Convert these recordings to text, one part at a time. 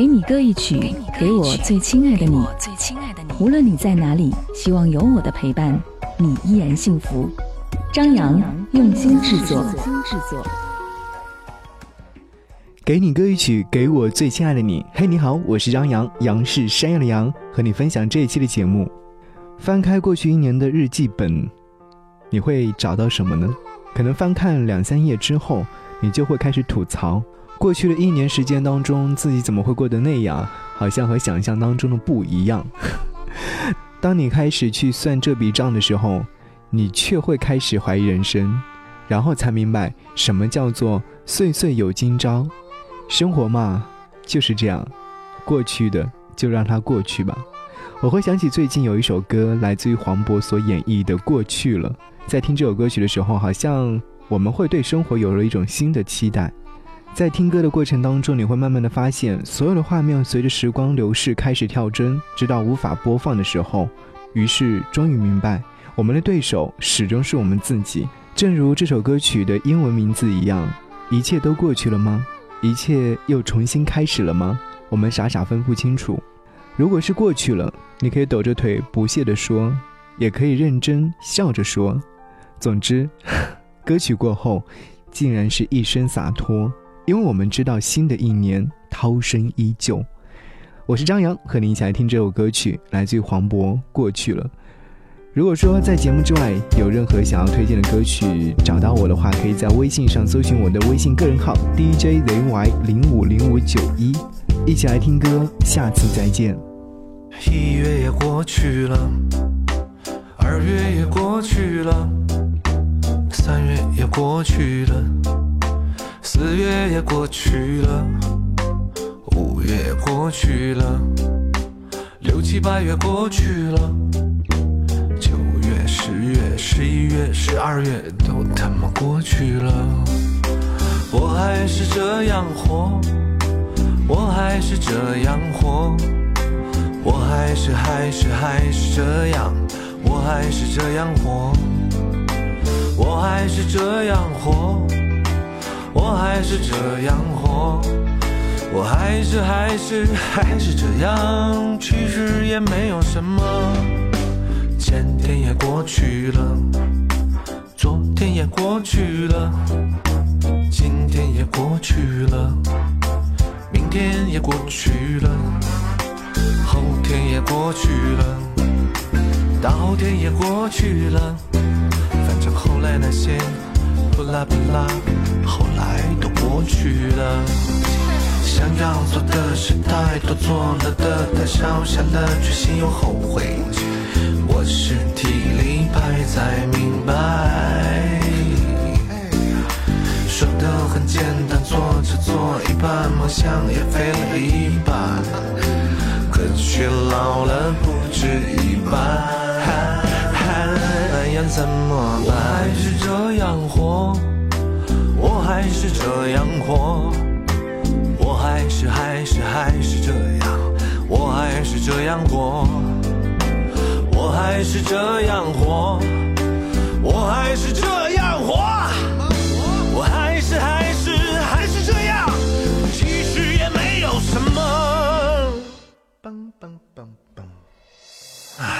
给你歌一曲，给我最亲爱的你。无论你在哪里，希望有我的陪伴，你依然幸福。张扬用心制作。给你歌一曲，给我最亲爱的你。嘿，你好，我是张扬，杨是山羊的羊，和你分享这一期的节目。翻开过去一年的日记本，你会找到什么呢？可能翻看2-3页之后，你就会开始吐槽过去的一年时间当中自己怎么会过得那样，好像和想象当中的不一样。当你开始去算这笔账的时候，你却会开始怀疑人生，然后才明白什么叫做岁岁有今朝。生活嘛，就是这样，过去的就让它过去吧。我会想起最近有一首歌，来自于黄渤所演绎的《过去了》。在听这首歌曲的时候，好像我们会对生活有了一种新的期待。在听歌的过程当中，你会慢慢的发现，所有的画面随着时光流逝开始跳帧，直到无法播放的时候，于是终于明白，我们的对手始终是我们自己。正如这首歌曲的英文名字一样，一切都过去了吗？一切又重新开始了吗？我们傻傻分不清楚。如果是过去了，你可以抖着腿不屑地说，也可以认真笑着说。总之，歌曲过后，竟然是一身洒脱，因为我们知道新的一年涛声依旧。我是张扬，和你一起来听这首歌曲，来自于黄渤《过去了》。如果说在节目之外有任何想要推荐的歌曲，找到我的话，可以在微信上搜寻我的微信个人号 DJZY050591， 一起来听歌，下次再见。1月也过去了，2月也过去了，3月也过去了，4月也过去了，5月也过去了，6、7、8月过去了，9月、10月、11月、12月都他妈过去了。我还是这样活，我还是这样活，我还是这样，我还是这样活，我还是这样活，我还是这样活，我还是这样。其实也没有什么，前天也过去了，昨天也过去了，今天也过去了，明天也过去了，后天也过去了，大后天也过去了，反正后来那些不拉不拉，后来都过去了。想要做的事太多，做了的太少，下了决心又后悔，我是体力派才明白。说的很简单，做着做一半，梦想也飞了一半，可却老了不止一半。哎呀怎么办？我还是这样活，我还是这样活，我还是这样，我还是这样活，我还是这样活，我还是这样活，我还是这样。其实也没有什么，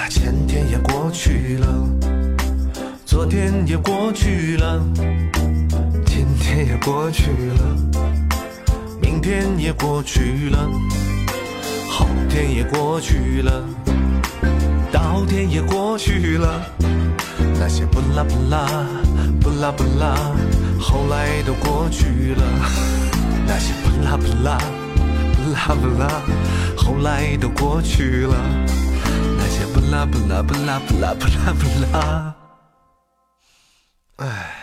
前天也过去了，昨天也过去了，今天也过去了，明天也过去了，后天也过去了，大后天也过去了，那些不拉不拉不拉不拉，后来都过去了，那些不拉不拉不拉不拉，后来都过去了，那些不拉不拉不拉不拉不拉不拉。哎。